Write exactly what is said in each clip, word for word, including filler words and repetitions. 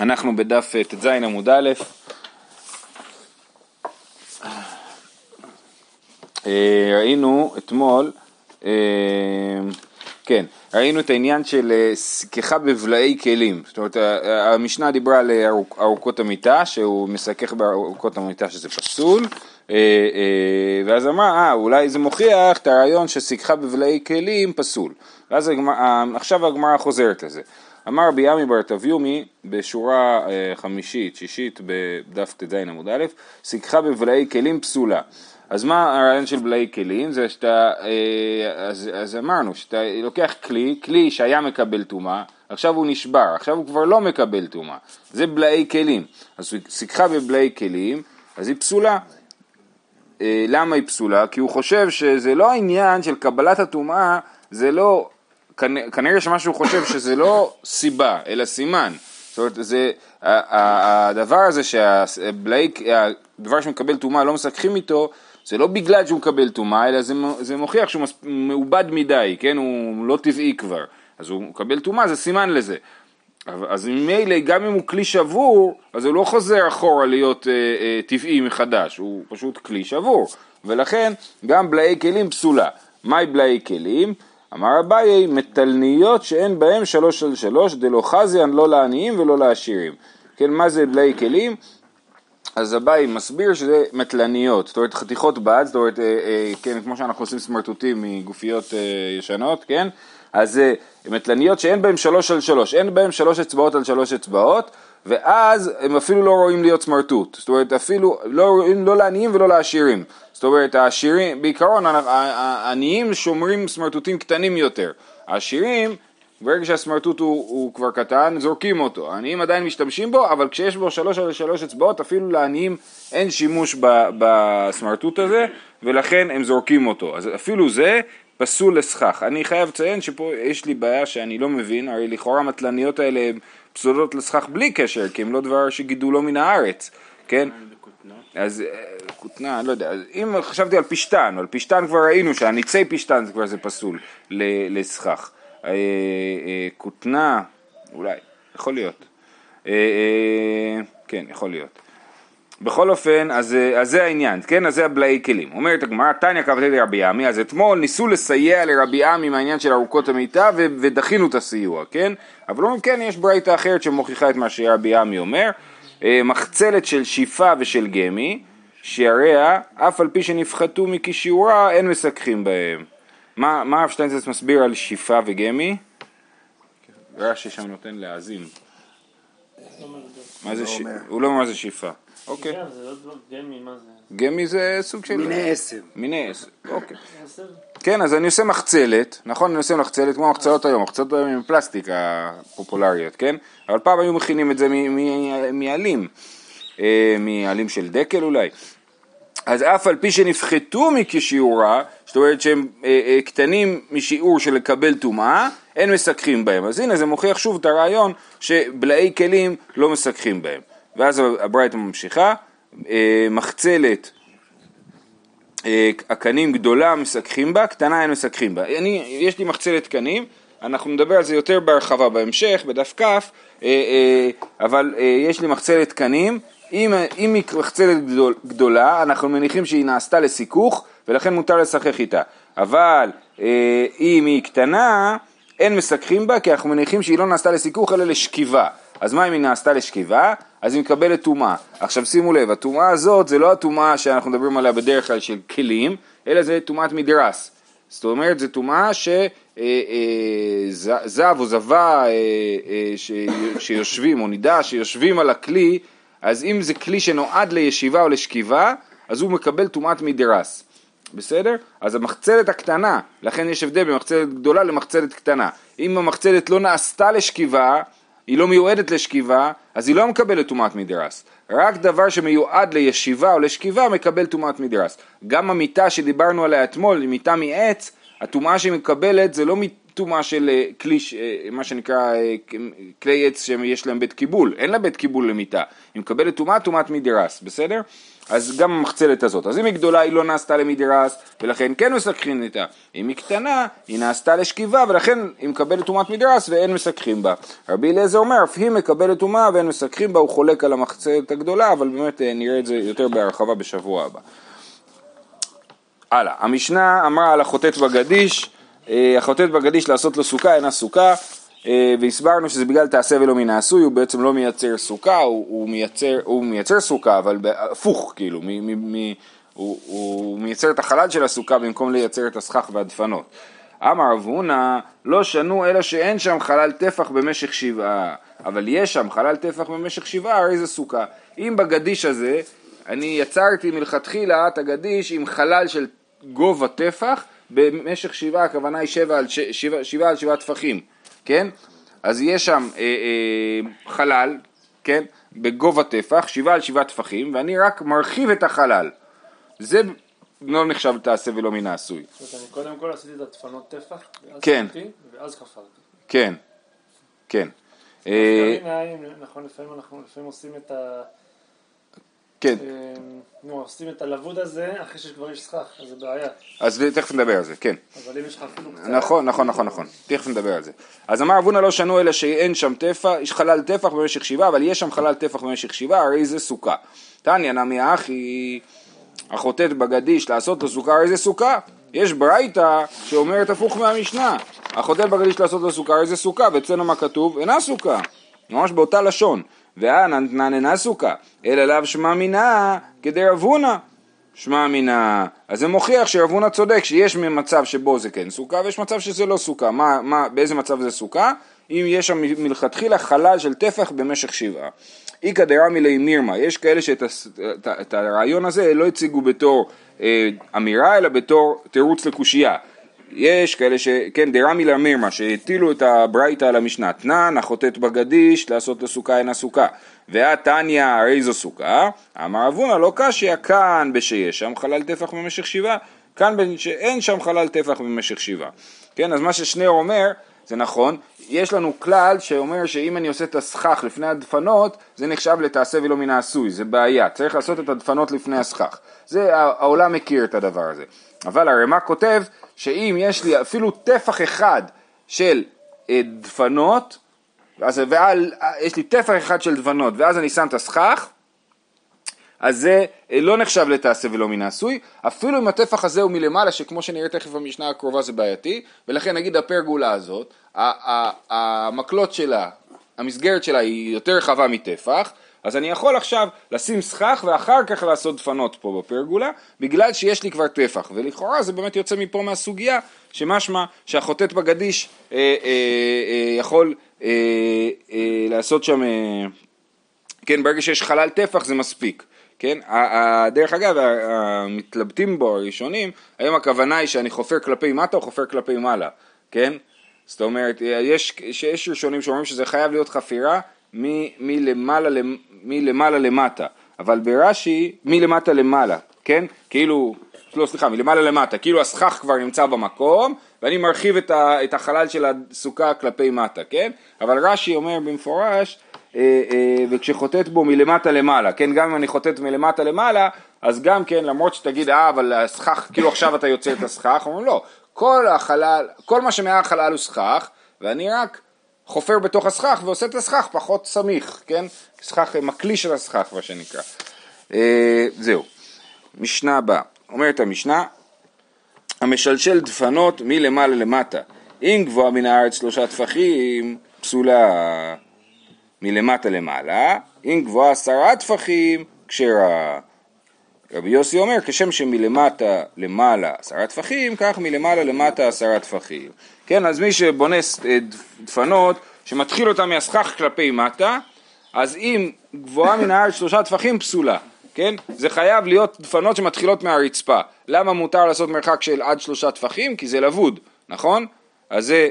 אנחנו בדף תז עמוד א'. ראינו אתמול, כן, ראינו את העניין של סככה בבלעי כלים. זאת אומרת, המשנה דיברה על ארוכות המיטה, שהוא מסכך בארוכות המיטה שזה פסול, ואז אמרה, אולי זה מוכיח את הרעיון שסככה בבלעי כלים פסול. ואז עכשיו הגמרא חוזרת לזה. אמר רבי עמי בר תביומי בשורה חמישית, שישית בדף תז עמוד א', סככה בבלעי כלים פסולה. אז מה הרעיון של בלעי כלים? זה שאתה, אז, אז אמרנו, שאתה לוקח כלי, כלי שהיה מקבל תומה, עכשיו הוא נשבר, עכשיו הוא כבר לא מקבל תומה. זה בלעי כלים. אז סככה בבלעי כלים, אז היא פסולה. למה היא פסולה? כי הוא חושב שזה לא העניין של קבלת התומה, זה לא... כנראה שמה שהוא חושב שזה לא סיבה, אלא סימן. זאת אומרת, זה, הדבר הזה שהבלעי, הדבר שמקבל תומה לא מסככים איתו, זה לא בגלל שהוא מקבל תומה, אלא זה, זה מוכיח שהוא מעובד מדי, כן? הוא לא טבעי כבר. אז הוא מקבל תומה, זה סימן לזה. אז ממילא, גם אם הוא כלי שבור, אז הוא לא חוזר אחורה להיות אה, אה, טבעי מחדש, הוא פשוט כלי שבור. ולכן, גם בלעי כלים פסולה. מהי בלעי כלים? אמר אביי, מטלניות שאין בהם שלוש על שלוש, דלא חזיין לא לעניים ולא לעשירים. כן, מה זה בלעי כלים? אז אביי מסביר שזה מטלניות, זאת אומרת חתיכות בד, זאת אומרת, אה, אה, כן, כמו שאנחנו עושים סמרטוטים מגופיות אה, ישנות, כן? אז אה, מטלניות שאין בהם שלוש על שלוש, אין בהם שלוש אצבעות על שלוש אצבעות, ואז הם אפילו לא רואים להיות סמרטוט, זאת אומרת אפילו לא רואים לא לעניים ולא לעשירים. זאת אומרת, העשירים, בעיקרון, העניים שומרים סמרטוטים קטנים יותר. העשירים, ברגע שהסמרטוט הוא, הוא כבר קטן, זורקים אותו. העניים עדיין משתמשים בו, אבל כשיש בו שלוש על שלוש אצבעות, אפילו לעניים אין שימוש בסמרטוט הזה, ולכן הם זורקים אותו. אז אפילו זה פסול לסכך. אני חייב לציין שפה יש לי בעיה שאני לא מבין, הרי לכאורה המטלניות האלה הן פסולות לסכך בלי קשר, כי הם לא דבר שגידולו מן הארץ, כן? אז כותנה, לא יודע, אם חשבתי על פשטן, על פשטן כבר ראינו שהניצי פשטן זה כבר זה פסול לסכך. כותנה, אולי, יכול להיות. כן, יכול להיות. בכל אופן, אז זה העניין, כן, אז זה הבלעי כלים. אומרת הגמרא, תניא קבתי לרבי עמי, אז אתמול ניסו לסייע לרבי עמי מהעניין של ארוכות המיטה ודחינו את הסיוע, כן? אבל לא, כן, יש ברייתא אחרת שמוכיחה את מה שרבי עמי אומר. מחצלת של שיפה ושל גמי, שהריה אף על פי שנפחתו מכשיעורה אין מסככים בהם. מה, מה הרב שטיינזלץ מסביר על שיפה וגמי? רש"י שם נותן להאזין. הוא לא אומר מה זה שיפה. גמי זה סוג של... מיני עשב. מיני עשב, אוקיי. כן, אז אני עושה מחצלת, נכון, אני עושה מחצלת כמו מחצלות היום, מחצלות היום עם פלסטיק הפופולריות, כן? אבל פעם היו מכינים את זה מעלים, מעלים של דקל אולי. אז אף על פי שנפחתו מכשיעורה, זאת אומרת שהם קטנים משיעור של לקבל טומאה, אין מסככים בהם. אז הנה זה מוכיח שוב את הרעיון שבלעי כלים לא מסככים בהם. ואז הברייתא ממשיכה, מחצלת, הקנים גדולה מסככים בה, קטנה אין מסככים בה. אני, יש לי מחצלת קנים, אנחנו נדבר על זה יותר בהרחבה בהמשך, בדף כף, אבל יש לי מחצלת קנים, אם, אם היא מחצלת גדול, גדולה, אנחנו מניחים שהיא נעשתה לסיכוך, ולכן מותר לשחק איתה. אבל אם היא קטנה, אין מסככים בה, כי אנחנו מניחים שהיא לא נעשתה לסיכוך, אלא לשכיבה. אז מה אם היא נעשתה לשכיבה? אז היא מקבלת תומה. עכשיו שימו לב, התומה הזאת זה לא התומה שאנחנו מדברים עליה בדרך כלל של כלים, אלא זה תומת מדרס. זאת אומרת, זה תומה שזב או זבה שיושבים, או נידה שיושבים על הכלי, אז אם זה כלי שנועד לישיבה או לשכיבה, אז הוא מקבל תומת מדרס. בסדר? אז המחצלת הקטנה, לכן יש הבדל במחצלת גדולה למחצלת קטנה. אם המחצלת לא נעשתה לשכיבה, היא לא מיועדת לשכיבה, אז היא לא מקבלת טומאת מדרס. רק דבר שמיועד לישיבה או לשכיבה מקבל טומאת מדרס. גם המיטה שדיברנו עליה אתמול, מיטה מעץ, הטומאה שהיא מקבלת זה לא טומאה של כלי, מה שנקרא כלי עץ שיש להם בית קיבול, אין לה בית קיבול למיטה, היא מקבלת טומאה, טומאת מדרס, בסדר? אז גם המחצלת הזאת, אז אם היא גדולה היא לא נעשתה למדרס, ולכן כן מסככים איתה, אם היא קטנה היא נעשתה לשכיבה, ולכן היא מקבלת טומאת מדרס ואין מסככים בה. רבי אליעזר אומר, אף היא מקבלת טומאה ואין מסככים בה, הוא חולק על המחצלת הגדולה, אבל באמת נראה את זה יותר בהרחבה בשבוע הבא. הלאה, המשנה אמרה על החוטאת בגדיש, החוטאת בגדיש לעשות לו סוכה אינה סוכה, והסברנו שזה בגלל תעשה ולא מן העשוי, הוא בעצם לא מייצר סוכה, הוא, הוא, מייצר, הוא מייצר סוכה, אבל הפוך כאילו, מ, מ, מ, הוא, הוא מייצר את החלל של הסוכה במקום לייצר את הסכך והדפנות. אמר רב הונא, לא שנו אלא שאין שם חלל טפח במשך שבעה, אבל יש שם חלל טפח במשך שבעה, הרי זה סוכה. אם בגדיש הזה, אני יצרתי מלכתחילה את הגדיש עם חלל של גובה טפח, במשך שבעה, הכוונה היא שבעה על, ש... שבע, שבע על שבעה טפחים, כן? אז יש שם אה, אה, חלל, כן? בגובה טפח, שבעה על שבעה טפחים, ואני רק מרחיב את החלל. זה לא נחשב תעשה ולא מן העשוי. זאת אומרת, אני קודם כל עשיתי את הדפנות טפח, ואז כן. חפתי, ואז חפרתי. כן, כן. אז אה... נעים, נכון, לפעמים אנחנו לפעמים עושים את ה... כן. נו, עושים את הלבוד הזה אחרי שכבר יש סכך, אז זה בעיה. אז תכף נדבר על זה, כן. אבל אם יש לך אפילו קצת... נכון, נכון, נכון, נכון. תכף נדבר על זה. אז אמר רב הונא לא שנו אלא שאין שם טפח, יש חלל טפח במשך שבעה, אבל יש שם חלל טפח במשך שבעה, הרי זה סוכה. תניא נמי אחי, החוטאת בגדיש לעשות לו סוכה, הרי זה סוכה. יש ברייתא שאומרת הפוך מהמשנה. החוטאת בגדיש לעשות לו סוכה, הרי זה סוכה, ואצלנו מה כתוב? אינה סוכה. ממש באותה לשון. והנתנן אינה סוכה, אלא לאו שמע מינה כדי רב הונא שמע מינה. אז זה מוכיח שרב הונא צודק, שיש מצב שבו זה כן סוכה ויש מצב שזה לא סוכה. מה, מה, באיזה מצב זה סוכה? אם יש שם מלכתחילה חלל של טפח במשך שבעה. איקא דרמי ליה מירמה, יש כאלה שאת את, את הרעיון הזה לא הציגו בתור אה, אמירה אלא בתור תירוץ לקושייה. יש כאלה שכן דרמי ליה מירמה שהטילו את הברייתא על המשנה, תנן החוטאת בגדיש לעשות לו סוכה אינה סוכה, והתניא הרי זו סוכה. אמר רב הונא לא קשיא, כאן בשיש שם חלל טפח במשך שבעה, כאן שאין שם חלל טפח במשך שבעה. כן, אז מה ששניאור אומר זה נכון, יש לנו כלל שאומר שאם אני עושה את הסכך לפני הדפנות זה נחשב לתעשה ולא מן העשוי, זה בעיה, צריך לעשות את הדפנות לפני הסכך, זה העולם מכיר את הדבר הזה. אבל הרמ"א כותב שאם יש לי אפילו טפח אחד של דפנות, אז ועל, יש לי טפח אחד של דפנות, ואז אני שם את הסכך, אז זה לא נחשב לתעשה ולא מן העשוי, אפילו אם הטפח הזה הוא מלמעלה, שכמו שנראה תכף במשנה הקרובה זה בעייתי, ולכן נגיד הפרגולה הזאת, המקלות שלה, המסגרת שלה היא יותר רחבה מטפח, אז אני יכול עכשיו לשים סכך ואחר כך לעשות דפנות פה בפרגולה, בגלל שיש לי כבר טפח, ולכאורה זה באמת יוצא מפה מהסוגיה, שמשמע שהחוטאת בגדיש אה, אה, אה, יכול אה, אה, לעשות שם, אה, כן, ברגע שיש חלל טפח זה מספיק, כן, דרך אגב המתלבטים בו הראשונים, היום הכוונה היא שאני חופר כלפי מטה או חופר כלפי מעלה, כן, זאת אומרת, יש, יש ראשונים שאומרים שזה חייב להיות חפירה, מי מי למעלה מי למעלה למטה, אבל ברש"י מי למטה למעלה, כן, כאילו לא סליחה מי למעלה למטה, כאילו הסכך כבר נמצא במקום ואני מרחיב את ה, את החלל של הסוכה כלפי מטה, כן, אבל רש"י אומר במפורש אה, אה, וכשחוטט בו מלמטה למעלה, כן, גם אם אני חוטט מלמטה למעלה אז גם כן, למרות שתגיד אה אבל הסכך כאילו עכשיו אתה יוצא את הסכך, אומרים לא, כל החלל, כל מה שמעל החלל הוא סכך ואני רק חופר בתוך הסכך ועושה את הסכך פחות סמיך, כן? סכך מקלי של הסכך, מה שנקרא. אה, זהו. משנה הבאה. אומרת המשנה, המשלשל דפנות מלמעלה למטה. אם גבוה מן הארץ שלושה טפחים, פסולה מלמטה למעלה. אם גבוה עשרה טפחים, כשרה. רבי יוסי אומר, כשם שמלמטה למעלה עשרה טפחים, כך מלמעלה למטה עשרה טפחים. כן, אז מי שבונה דפנות, שמתחיל אותה מהסכך כלפי מטה, אז אם גבוהה מן הארץ שלושה טפחים פסולה, כן? זה חייב להיות דפנות שמתחילות מהרצפה. למה מותר לעשות מרחק של עד שלושה טפחים? כי זה לבוד, נכון? אז זה,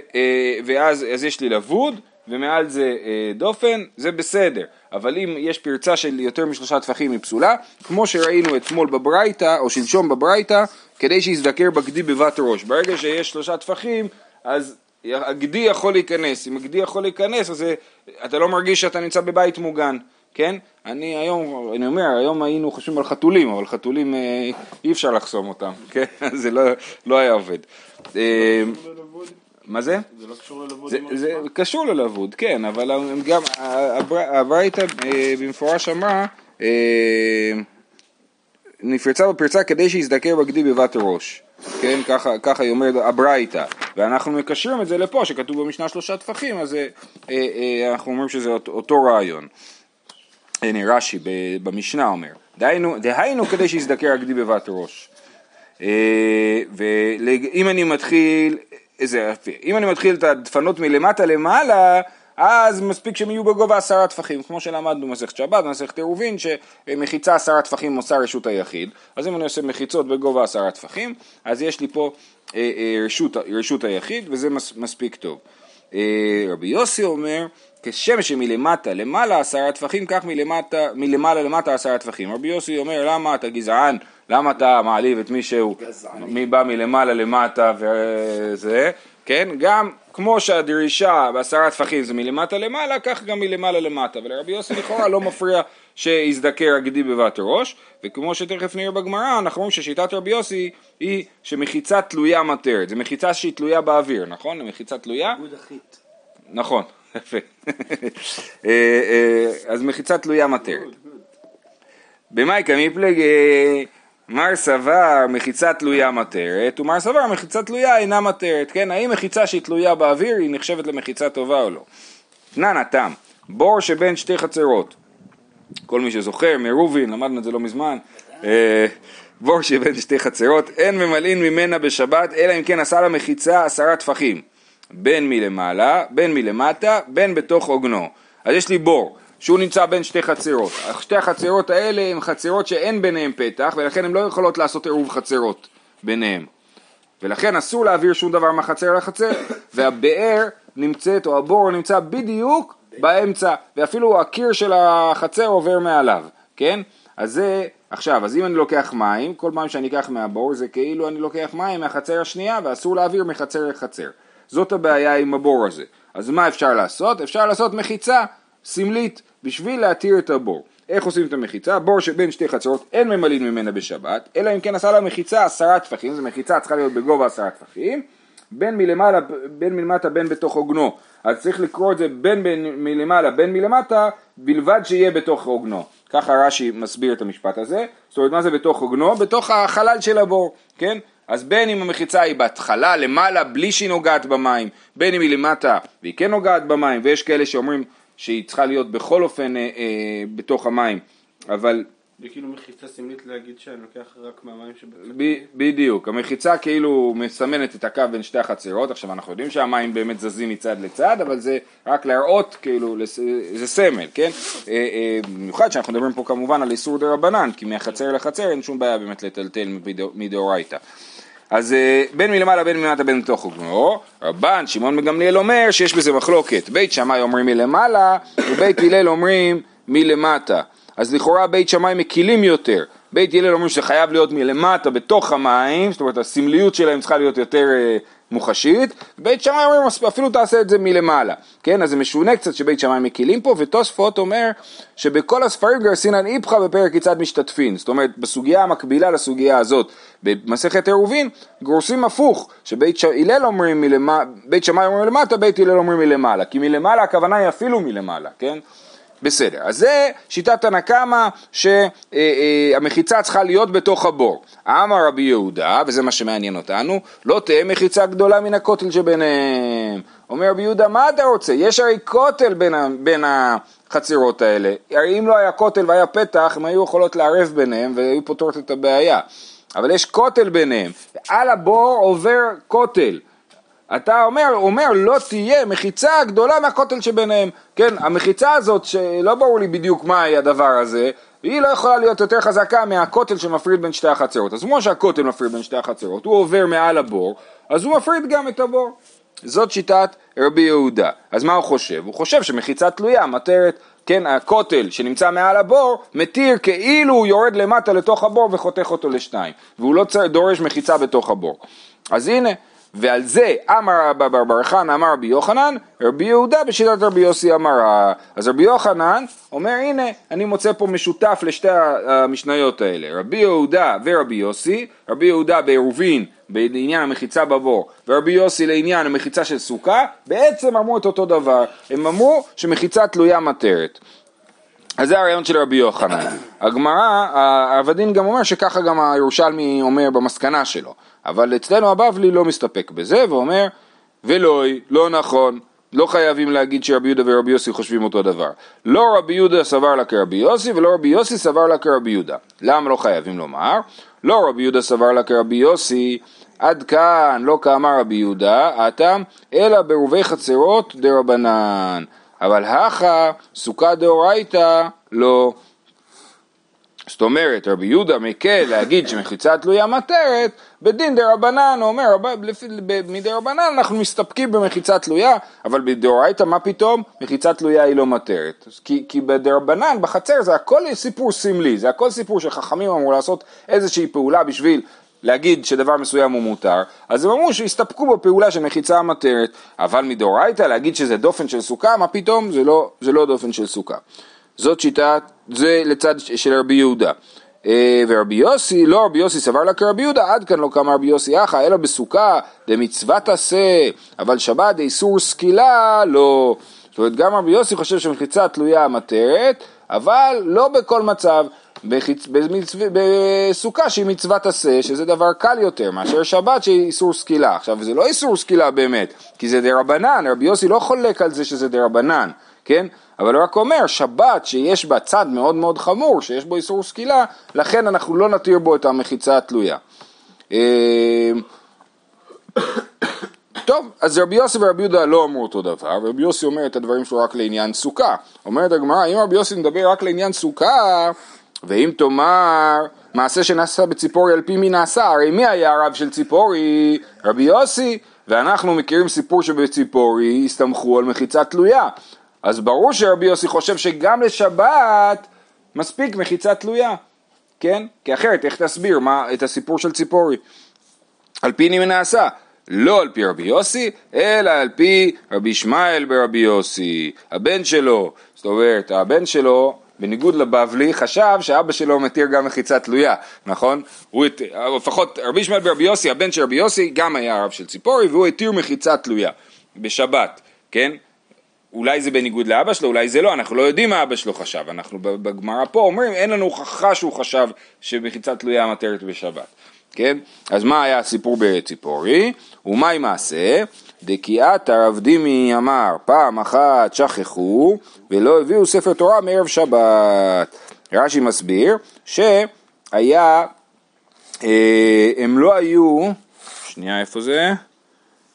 ואז אז יש לי לבוד, ומעל זה דופן, זה בסדר. אבל אם יש פרצה של יותר משלושה טפחים היא פסולה, כמו שראינו אתמול בברייתא, או שלשום בברייתא, כדי שיזדקר בגדי בבת ראש. ברגע שיש שלושה טפחים, אז הגדי יכול להיכנס, אם הגדי יכול להיכנס, אז אתה לא מרגיש שאתה נמצא בבית מוגן, כן? אני היום, אני אומר, היום היינו חושבים על חתולים, אבל חתולים אי אפשר לחסום אותם, כן? זה לא היה עובד. מה זה? זה לא קשור ללבוד. זה קשור ללבוד, כן, אבל גם הברייתא במפורש אמרה, נפרצה בפרצה כדי שיזדקר בגדי בבת ראש. כן, ככה, ככה היא אומרת הברייתא, ואנחנו מקשרים את זה לפה, שכתוב במשנה שלושה טפחים, אז אה, אה, אנחנו אומרים שזה אותו רעיון. הנה רש"י במשנה אומר, דהיינו, דהיינו כדי שיזדקר הגדי בבת ראש. אה, ואם אני מתחיל, איזה, אם אני מתחיל את הדפנות מלמטה למעלה, אז מספיק שהם יהיו בגובה עשרה טפחים, כמו שלמדנו מסכת שבת, מסכת עירובין, שמחיצה עשרה טפחים מוצא רשות היחיד, אז אם אני עושה מחיצות בגובה עשרה טפחים, אז יש לי פה אה, אה, רשות, רשות היחיד, וזה מס, מספיק טוב. אה, רבי יוסי אומר, כשם שמלמטה למעלה עשרה טפחים, כך מלמטה, מלמעלה למטה עשרה טפחים. רבי יוסי אומר, למה אתה גזען? למה אתה מעליב את מי שהוא? מי בא מלמעלה למטה וזה? כן, גם כמו שהדרישה בעשרת טפחים זה מלמטה למעלה, כך גם מלמעלה למטה, ולרבי יוסי לכאורה לא מפריע שיזדקר הגדי בבת ראש, וכמו שתכף נראה בגמרא, אנחנו רואים ששיטת רבי יוסי היא שמחיצה תלויה מטרת, זה מחיצה שהיא תלויה באוויר, נכון? מחיצה תלויה? גוד אחית. נכון, יפה. אז מחיצה תלויה מטרת. במייקה מפלג... מר סבר מחיצה תלויה מטרת, ומר סבר מחיצה תלויה אינה מטרת, כן? האם מחיצה שהיא תלויה באוויר היא נחשבת למחיצה טובה או לא? תנן התם, בור שבין שתי חצרות, כל מי שזוכר, מרובין, למדנו את זה לא מזמן, בור שבין שתי חצרות, אין ממלאין ממנה בשבת, אלא אם כן עשה לה מחיצה עשרה טפחים, בין מלמעלה, בין מלמטה, בין בתוך עוגנו, אז יש לי בור, שהוא נמצא בין שתי חצרות. שתי החצרות האלה הן חצרות שאין ביניהן פתח, ולכן הן לא יכולות לעשות עירוב חצרות ביניהן. ולכן אסור להעביר שום דבר מהחצר לחצר, והבאר נמצאת, או הבור נמצא בדיוק באמצע, ואפילו הקיר של החצר עובר מעליו, כן? אז זה, עכשיו, אז אם אני לוקח מים, כל מים שאני אקח מהבור, זה כאילו אני לוקח מים מהחצר השנייה, ואסור להעביר מחצר לחצר. זאת הבעיה עם הבור הזה. אז מה אפשר לעשות? אפשר לעשות מחיצה סמלית, בשביל להתיר את הבור. איך עושים את המחיצה? בור שבין שתי חצרות אין ממלין ממנה בשבת, אלא אם כן עשה לה מחיצה עשרה טפחים, זו מחיצה צריכה להיות בגובה עשרה טפחים, בין מלמעלה, בין מלמטה, בין בתוך עוגנו. אז צריך לקרוא את זה בין, בין מלמעלה, בין מלמטה, בלבד שיהיה בתוך עוגנו. ככה רש"י מסביר את המשפט הזה. זאת אומרת, מה זה בתוך עוגנו? בתוך החלל של הבור, כן? אז בין אם המחיצה היא בהתחלה למעלה, בלי שהיא נוגעת במים, בין אם היא למטה, והיא כן נוגעת במים, ויש כאלה שאומרים שהיא צריכה להיות בכל אופן אה, אה, בתוך המים, אבל... זה כאילו מחיצה סמלית להגיד שאני לוקח רק מהמים שבצד. ב- בדיוק, המחיצה כאילו מסמנת את הקו בין שתי החצרות, עכשיו אנחנו יודעים שהמים באמת זזים מצד לצד, אבל זה רק להראות כאילו, לס... זה סמל, כן? אה, אה, במיוחד שאנחנו מדברים פה כמובן על איסור דרבנן, כי מהחצר לחצר אין שום בעיה באמת לטלטל מדאורייתא. אז בין מלמעלה בין מלמטה בין בתוך עוגנו, רבן שמעון בן גמליאל אומר שיש בזה מחלוקת, בית שמאי אומרים מלמעלה ובית הלל אומרים מלמטה, אז לכאורה בית שמאי מקילים יותר, בית הלל אומרים שזה חייב להיות מלמטה בתוך המים, זאת אומרת הסמליות שלהם צריכה להיות יותר אה, מוחשית, בית שמאי אומרים אפילו תעשה את זה מלמעלה, כן? אז זה משונה קצת שבית שמאי מקילים פה, ותוספות אומר שבכל הספרים גרסינן איפחה בפרק יצד משתתפין, זאת אומרת בסוגיה המקבילה לסוגיה הזאת במסכת עירובין גורסים הפוך, שבית הלל אומרים מלמעלה, בית שמאי אומרים מלמטה, בית הלל אומרים מלמעלה, כי מלמעלה הכוונה היא אפילו מלמעלה, כן? בסדר, אז זה שיטת תנא קמא שהמחיצה צריכה להיות בתוך הבור. אמר רבי יהודה, וזה מה שמעניין אותנו, לא תהיה מחיצה גדולה מן הכותל שביניהם. אומר רבי יהודה, מה אתה רוצה? יש הרי כותל בין, ה, בין החצרות האלה. הרי אם לא היה כותל והיה פתח, הם היו יכולות לערב ביניהם והיו פותרות את הבעיה. אבל יש כותל ביניהם. על הבור עובר כותל. אתה אומר, אומר לא תהיה מחיצה גדולה מהכותל שביניהם, כן, המחיצה הזאת שלא ברור לי בדיוק מה היא הדבר הזה, היא לא יכולה להיות יותר חזקה מהכותל שמפריד בין שתי החצרות, אז כמו שהכותל מפריד בין שתי החצרות, הוא עובר מעל הבור, אז הוא מפריד גם את הבור, זאת שיטת רבי יהודה, אז מה הוא חושב? הוא חושב שמחיצה תלויה, מטרת, כן, הכותל שנמצא מעל הבור, מתיר כאילו הוא יורד למטה לתוך הבור וחותך אותו לשניים, והוא לא דורש מחיצה בתוך הבור, אז הנה, ועל זה אמר בר בר חנא אמר רבי יוחנן, רבי יהודה בשיטת רבי יוסי אמר. אז רבי יוחנן אומר, הנה אני מוצא פה משותף לשתי המשניות האלה, רבי יהודה ורבי יוסי, רבי יהודה בעירובין בעניין המחיצה בבור, ורבי יוסי לעניין המחיצה של סוכה, בעצם אמרו את אותו דבר, הם אמרו שמחיצה תלויה מטרת. אז זה הרעיון של רבי יוחנן. הגמרא, הרב עדין גם אומר שככה גם הירושלמי אומר במסקנה שלו, אבל אצלנו הבבלי לא מסתפק בזה ואומר, ולוי, לא נכון, לא חייבים להגיד שרבי יהודה ורבי יוסי חושבים אותו דבר. לא רבי יהודה סבר לה כרבי יוסי, ולא רבי יוסי סבר לה כרבי יהודה. למה לא חייבים לומר? לא רבי יהודה סבר לה כרבי יוסי, עד כאן לא כאמר רבי יהודה, אתם, אלא ברובי חצרות דרבנן. אבל הכה סוכה דאורייתא לא. זאת אומרת, רבי יהודה מקל להגיד שמחיצה תלויה מטרת, בדין דרבנן אומר, מדרבנן אנחנו מסתפקים במחיצה תלויה, אבל בדאורייתא מה פתאום? מחיצה תלויה היא לא מטרת. כי, כי בדרבנן, בחצר, זה הכל סיפור סמלי, זה הכל סיפור שחכמים אמרו לעשות איזושהי פעולה בשביל להגיד שדבר מסוים הוא מותר, אז הם אמרו שהסתפקו בפעולה של מחיצה המטרת, אבל מדאורייתא להגיד שזה דופן של סוכה, מה פתאום? זה לא, זה לא דופן של סוכה. זאת שיטה, זה לצד של רבי יהודה. ורבי יוסי, לא רבי יוסי סבר לה כרבי יהודה, עד כאן לא כאמר רבי יוסי אחא, אלא בסוכה, דמצוות עשה, אבל שבת דאיסור סקילה, לא. זאת אומרת, גם רבי יוסי חושב שמחיצה תלויה המטרת, אבל לא בכל מצב, בחיצ... במצו... בסוכה שהיא מצוות עשה, שזה דבר קל יותר מאשר שבת שהיא איסור סקילה. עכשיו זה לא איסור סקילה באמת, כי זה דרבנן, רבי יוסי לא חולק על זה שזה דרבנן, כן? אבל הוא רק אומר שבת שיש בה צד מאוד מאוד חמור שיש בו איסור סקילה, לכן אנחנו לא נתיר בו את המחיצה התלויה. טוב, אז רבי יוסי ורבי יהודה לא אמרו אותו דבר, ורבי יוסי אומר את הדברים שלו רק לעניין סוכה. אומרת הגמרא, אם רבי יוסי מדבר רק לעניין סוכה, ואם תאמר מעשה שנעשה בציפורי על פי מי נעשה, הרי מי היה הרב של ציפורי? רבי יוסי. ואנחנו מכירים סיפור שבציפורי הסתמכו על מחיצה תלויה, אז ברור שרבי יוסי חושב שגם לשבת מספיק מחיצה תלויה, כן? כי אחרת איך תסביר מה, את הסיפור של ציפורי? על פי מי נעשה, לא על פי רבי יוסי, אלא על פי רבי ישמעאל ברבי יוסי, הבן שלו. זאת אומרת, הבן שלו בניגוד לבבלי, חשב שאבא שלו מתיר גם מחיצה תלויה, נכון? הוא, לפחות רבי ישמעאל ברבי יוסי, הבן של רבי יוסי, גם היה הרב של ציפורי, והוא התיר מחיצה תלויה בשבת, כן? אולי זה בניגוד לאבא שלו, אולי זה לא, אנחנו לא יודעים מה אבא שלו חשב, אנחנו בגמרא פה אומרים, אין לנו הוכחה שהוא חשב שמחיצה תלויה מתרת בשבת, כן? אז מה היה הסיפור בציפורי? ומה עם מעשה? דקיעת הרב דימי אמר, פעם אחת שכחו ולא הביאו ספר תורה מערב שבת. רש"י מסביר שהיה, אה, הם לא היו, שנייה איפה זה?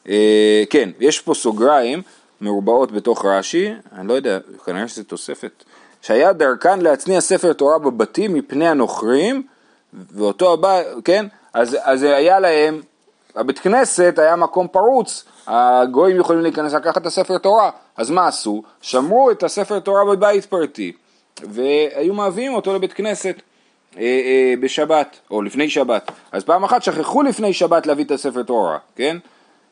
אה, כן, יש פה סוגריים מרובעות בתוך רש"י, אני לא יודע, כנראה שזה תוספת, שהיה דרכן להצניע ספר תורה בבתים מפני הנוכרים, ואותו הבא, כן, אז, אז היה להם, הבית כנסת היה מקום פרוץ, הגויים יכולים להיכנס לקחת את הספר תורה, אז מה עשו? שמרו את הספר תורה בבית פרטי, והיו מעבירים אותו לבית כנסת אה, אה, בשבת, או לפני שבת. אז פעם אחת שכחו לפני שבת להביא את הספר תורה, כן?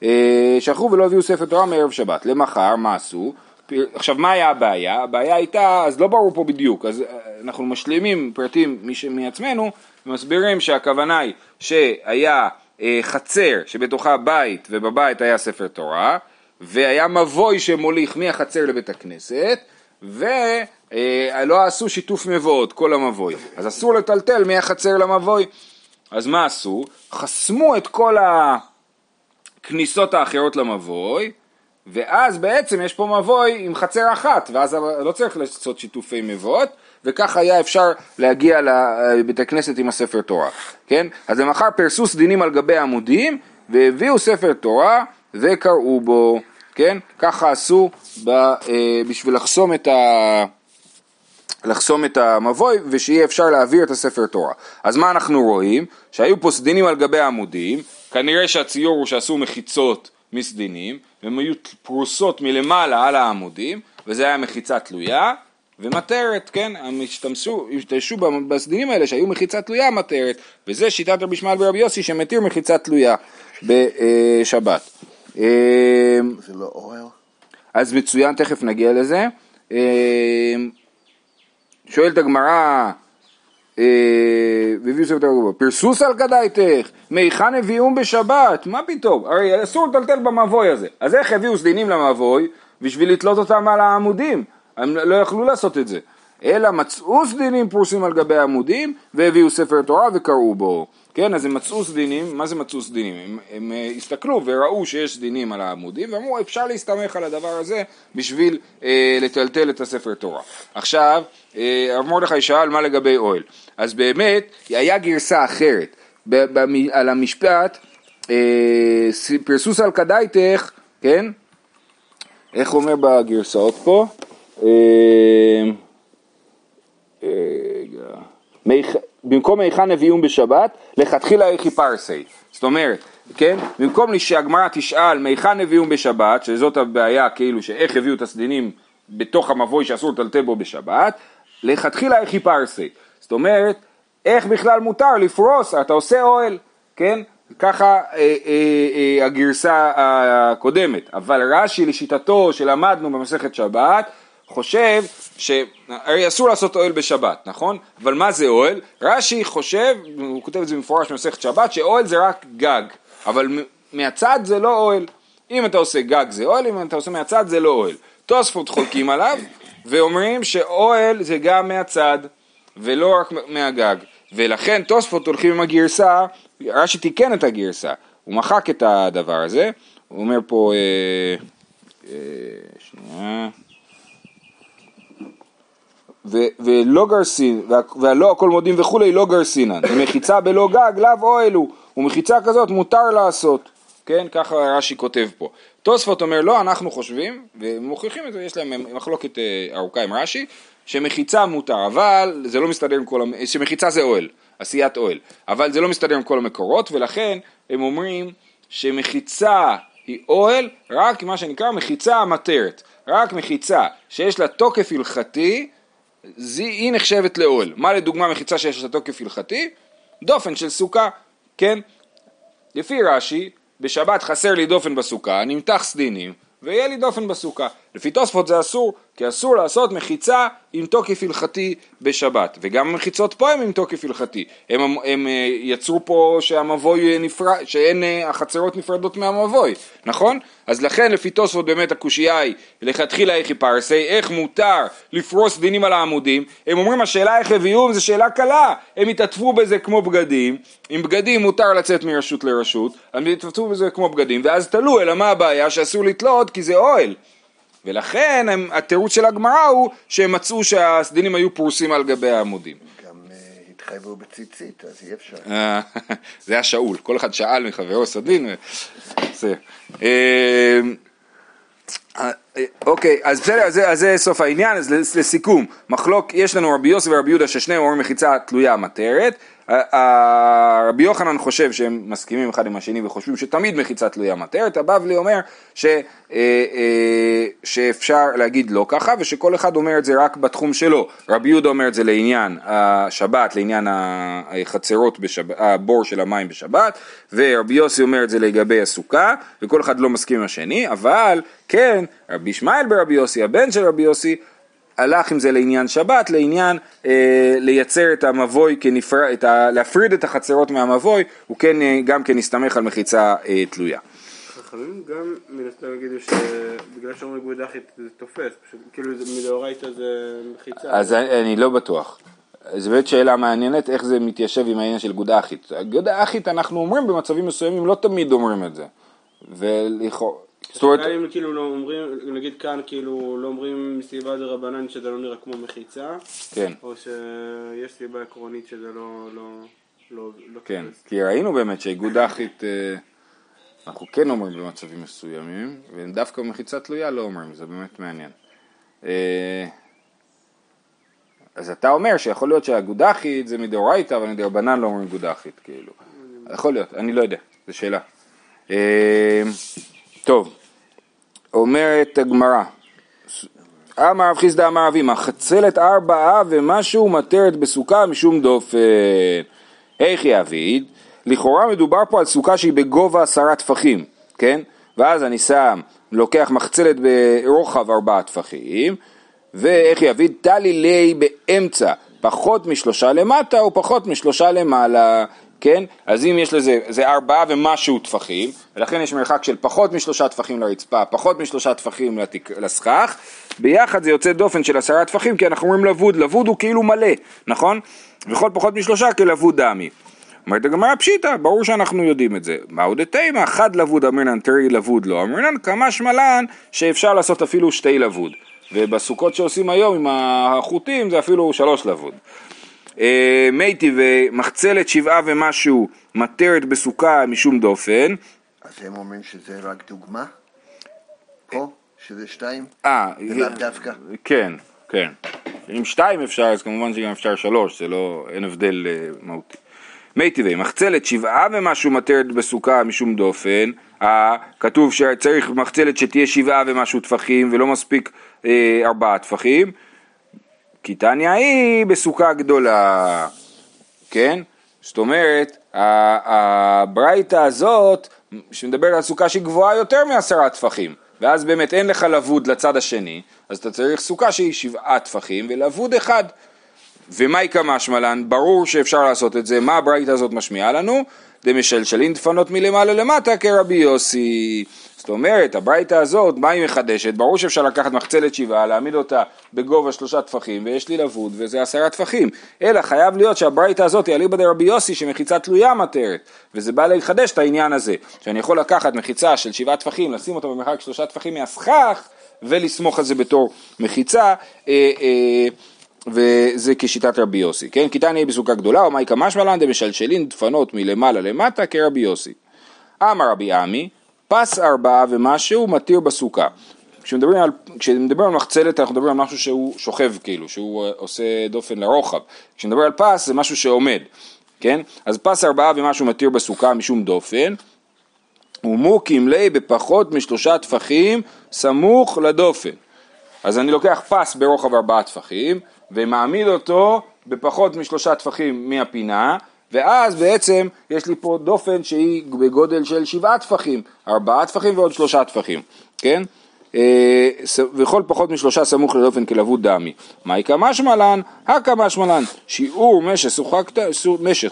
אה, שכחו ולא הביאו ספר תורה מערב שבת, למחר מה עשו? עכשיו מה היה הבעיה? הבעיה הייתה, אז לא ברור פה בדיוק, אז אנחנו משלימים פרטים מעצמנו, ומסבירים שהכוונה היא שהיה חצר שבתוכה בית, ובבית היה ספר תורה, והיה מבוי שמוליך מהחצר לבית הכנסת, ולא עשו שיתוף מבואות, כל המבוי. אז אסור לטלטל מהחצר למבוי. אז מה עשו? חסמו את כל הכניסות האחרות למבוי, ואז בעצם יש פה מבוי עם חצר אחת, ואז לא צריך לעשות שיתופי מבואות, וכך היה אפשר להגיע לבית הכנסת עם הספר תורה, כן? אז למחר פרסו סדינים על גבי עמודים, והביאו ספר תורה וקראו בו, כן? ככה עשו בשביל לחסום את ה... לחסום את המבוי, ושיהיה אפשר להעביר את הספר תורה. אז מה אנחנו רואים? שהיו פה סדינים על גבי עמודים, כנראה שהציור הוא שעשו מחיצות מסדינים, והן היו פרוסות מלמעלה על העמודים, וזה היה מחיצה תלויה, ומטרת, כן, הם השתמשו, השתמשו בסדינים האלה שהיו מחיצה תלויה מטרת, וזה שיטת רבי שמעאל ורבי יוסי שמתיר מחיצה תלויה בשבת. זה לא אוהל? אז מצוין, תכף נגיע לזה. שואלת הגמרא, פרסוס על גדייתך, מהיכן הביאום בשבת? מה פתאום? הרי אסור לטלטל במבוי הזה. אז איך הביאו סדינים למבוי? בשביל לתלות אותם על העמודים. הם לא יכלו לעשות את זה. אלא מצאו סדינים פרוסים על גבי העמודים, והביאו ספר תורה וקראו בו. כן, אז הם מצאו סדינים. מה זה מצאו סדינים? הם, הם הסתכלו וראו שיש סדינים על העמודים, ואמרו אפשר להסתמך על הדבר הזה בשביל אה, לטלטל את הספר תורה. עכשיו, אה, הרב מרדכי שאל מה לגבי אוהל. אז באמת, היה גרסה אחרת. ב- ב- על המשפט, אה, פרסוס על כדאיתך, כן? איך אומר בגרסאות פה? אה, אה, מיכ... במקום היכן הביאום בשבת, לכתחילה היכי פרסי. זאת אומרת, כן? במקום שהגמרא תשאל מהיכן הביאום בשבת, שזאת הבעיה כאילו שאיך הביאו את הסדינים בתוך המבוי שאסור לטלטל בו בשבת, לכתחילה היכי פרסי. זאת אומרת, איך בכלל מותר לפרוס, אתה עושה אוהל, כן? ככה אה, אה, אה, הגרסה הקודמת. אבל רש"י לשיטתו שלמדנו במסכת שבת, חושב שהרי אסור לעשות אוהל בשבת, נכון? אבל מה זה אוהל? רש"י חושב, הוא כותב את זה במפורש במסכת שבת, שאוהל זה רק גג, אבל מהצד זה לא אוהל. אם אתה עושה גג זה אוהל, אם אתה עושה מהצד זה לא אוהל. תוספות חולקים עליו ואומרים שאוהל זה גם מהצד ולא רק מהגג, ולכן תוספות הולכים עם הגרסה, רש"י תיקן את הגרסה, הוא מחק את הדבר הזה, הוא אומר פה, אה, אה, שנייה, ו, ולא גרסין, וה, והלא הכל מודים וכולי לא גרסינן, ומחיצה בלא גג, לאו אוהלו, ומחיצה כזאת מותר לעשות, כן, ככה רש"י כותב פה. תוספות אומר לא, אנחנו חושבים, ומוכיחים את זה, יש להם מחלוקת ארוכה עם רש"י, שמחיצה מותר, אבל זה לא מסתדר עם כל, שמחיצה זה אוהל, עשיית אוהל, אבל זה לא מסתדר עם כל המקורות, ולכן הם אומרים שמחיצה היא אוהל, רק מה שנקרא מחיצה המטרת, רק מחיצה שיש לה תוקף הלכתי, היא נחשבת לאוהל. מה לדוגמה מחיצה שיש לה תוקף הלכתי? דופן של סוכה, כן? לפי רש"י, בשבת חסר לי דופן בסוכה, נמתח סדינים, ויהיה לי דופן בסוכה. לפי תוספות זה אסור, כי אסור לעשות מחיצה עם תוקף הלכתי בשבת. וגם המחיצות פה הם עם תוקף הלכתי. הם, הם יצרו פה שהמבוי נפרד, שאין החצרות נפרדות מהמבוי, נכון? אז לכן לפי תוספות באמת הקושייה היא, לכתחילה איך היא פרסי, איך מותר לפרוס דינים על העמודים. הם אומרים השאלה איך הביאום זה שאלה קלה. הם התעטפו בזה כמו בגדים. עם בגדים מותר לצאת מרשות לרשות. הם התעטפו בזה כמו בגדים. ואז תלו, אלא מה הבעיה? שאסור לתלות, כי זה אוהל. ולכן הם, התירוץ של הגמרא הוא שהם מצאו שהסדינים היו פרוסים על גבי העמודים. גם uh, התחייבו בציצית, אז אי אפשר. זה היה שאול, כל אחד שאל מחברו סדין. אוקיי, אז בסדר, אז זה סוף העניין. אז לסיכום, מחלוק, יש לנו רבי יוסי ורבי יהודה ששניהם אומרים מחיצה תלויה מטרת. רבי יוחנן חושב שהם מסכימים אחד עם השני וחושבים שתמיד מחיצה תלויה מטרת. הבבלי אומר ש, שאפשר להגיד לא ככה, ושכל אחד אומר את זה רק בתחום שלו. רבי יהודה אומר את זה לעניין השבת, לעניין החצרות, בשבת, הבור של המים בשבת, ורבי יוסי אומר את זה לגבי הסוכה, וכל אחד לא מסכים עם השני. אבל כן, רבי ישמעאל ברבי יוסי, הבן של רבי יוסי, הלך עם זה לעניין שבת, לעניין אה, לייצר את המבוי, כנפר, את ה, להפריד את החצרות מהמבוי, הוא כן, אה, גם כן הסתמך על מחיצה אה, תלויה. חכמים גם מנסים להגידו שבגלל שאומר גודחית זה תופס, פשוט, כאילו מדאורייתא זה מחיצה. אז אני, אני לא בטוח. זו באמת שאלה מעניינת, איך זה מתיישב עם העניין של גודחית. גודחית אנחנו אומרים במצבים מסוימים, לא תמיד אומרים את זה. ולכאורה... אם כאילו לא אומרים, נגיד כאן כאילו לא אומרים מסיבה דרבנן שזה לא נראה כמו מחיצה, או שיש סיבה עקרונית שזה לא... כן, כי ראינו באמת שגודחית אנחנו כן אומרים במצבים מסוימים, ודווקא מחיצה תלויה לא אומרים, זה באמת מעניין. אז אתה אומר שיכול להיות שהגודחית זה מדאורייתא, אבל דרבנן לא אומרים גודחית, כאילו. יכול להיות, אני לא יודע, זו שאלה. טוב, אומרת הגמרא, אמר רב חיסדא אמר רב אמא, חצלת ארבעה ומשהו מטרת בסוכה משום דופן. איך יעביד? לכאורה מדובר פה על סוכה שהיא בגובה עשרה טפחים, כן? ואז אני שם, לוקח מחצלת ברוחב ארבעה טפחים, ואיך יעביד? תלי לי באמצע, פחות משלושה למטה או פחות משלושה למעלה, כן? אז אם יש לזה, זה ארבעה ומשהו טפחים, ולכן יש מרחק של פחות משלושה טפחים לרצפה, פחות משלושה טפחים לסכך, ביחד זה יוצא דופן של עשרה טפחים, כי אנחנו אומרים לבוד, לבוד הוא כאילו מלא, נכון? וכל פחות משלושה כלבוד דמי. אומרת הגמרא פשיטא, ברור שאנחנו יודעים את זה. מהו דתימה? אחד לבוד אמרינן, תרי לבוד לא אמרינן, כמה שמלן שאפשר לעשות אפילו שתי לבוד. ובסוכות שעושים היום עם החוטים זה אפילו שלוש לבוד. מייטי ומחצלת שבעה ומשהו מטרת בסוכה משום דופן. אז הם אומרים שזה רק דוגמה? פה? שזה שתיים? אה, ולאו דווקא? כן, כן. אם שתיים אפשר, אז כמובן שגם אפשר שלוש, זה לא, אין הבדל מהותי. מייטי ומחצלת שבעה ומשהו מטרת בסוכה משום דופן, כתוב שצריך מחצלת שתהיה שבעה ומשהו טפחים ולא מספיק ארבעה טפחים, כי תניה היא בסוכה גדולה, כן? זאת אומרת, הברייתא הזאת, שמדבר על סוכה שהיא גבוהה יותר מעשרה טפחים, ואז באמת אין לך לבוד לצד השני, אז אתה צריך סוכה שהיא שבעה טפחים ולבוד אחד. ומאי כמשמע לן? ברור שאפשר לעשות את זה. מה הברייתא הזאת משמיעה לנו? דמשלשלין דפנות מלמעלה למטה כרבי יוסי. זאת אומרת, הברייתא הזאת, מה היא מחדשת? ברור שאפשר לקחת מחצלת שבעה, להעמיד אותה בגובה שלושה טפחים, ויש לי לבוד, וזה עשרה טפחים. אלא חייב להיות שהברייתא הזאת היא אליבא דרבי יוסי, שמחיצה תלויה מטרת, וזה בא להחדש את העניין הזה, שאני יכול לקחת מחיצה של שבעה טפחים, לשים אותה במרחק שלושה טפחים מהסכך, ולסמוך על זה בתור מחיצה, אה, אה, וזה כשיטת רבי יוסי, כן? כי תניה בסוכה גדולה, ומאי כמשמע לן דמשלשלין דפנות מלמעלה למטה כרבי יוסי. אמר רבי עמי, פס ארבעה ומשהו מתיר בסוכה. כשמדברים על, כשמדברים על מחצלת, אנחנו מדברים על משהו שהוא שוכב כאילו, שהוא עושה דופן לרוחב. כשמדברים על פס, זה משהו שעומד, כן? אז פס ארבעה ומשהו מתיר בסוכה משום דופן, ומוקים לי בפחות משלושה טפחים סמוך לדופן. אז אני לוקח פס ברוחב ארבעה טפחים, ומעמיד אותו בפחות משלושה טפחים מהפינה, ואז בעצם יש לי פה דופן שהיא בגודל של שבעה טפחים, ארבעה טפחים ועוד שלושה טפחים, כן? וכל פחות משלושה סמוך לדופן כלבוד דמי. מאי כמשמע לן? הכמשמע לן. שיעור משך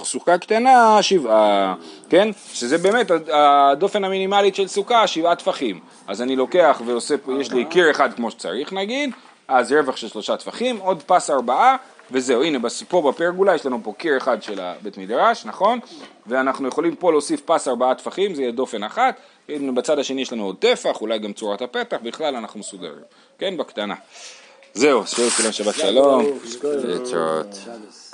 סוכה קטנה שבעה, כן? שזה באמת הדופן המינימלית של סוכה, שבעה טפחים. אז אני לוקח ועושה, יש לי קיר אחד כמו שצריך נגיד, אז רווח של שלושה טפחים, עוד פס ארבעה, וזהו, הנה, פה בפרגולה יש לנו פה קיר אחד של הבית מדרש, נכון? ואנחנו יכולים פה להוסיף פס ארבעה טפחים, זה יהיה דופן אחת, בצד השני יש לנו עוד טפח, אולי גם צורת הפתח, בכלל אנחנו מסודרים, כן, בקטנה. זהו, שיהיה לכולם שבת שלום, להתראות.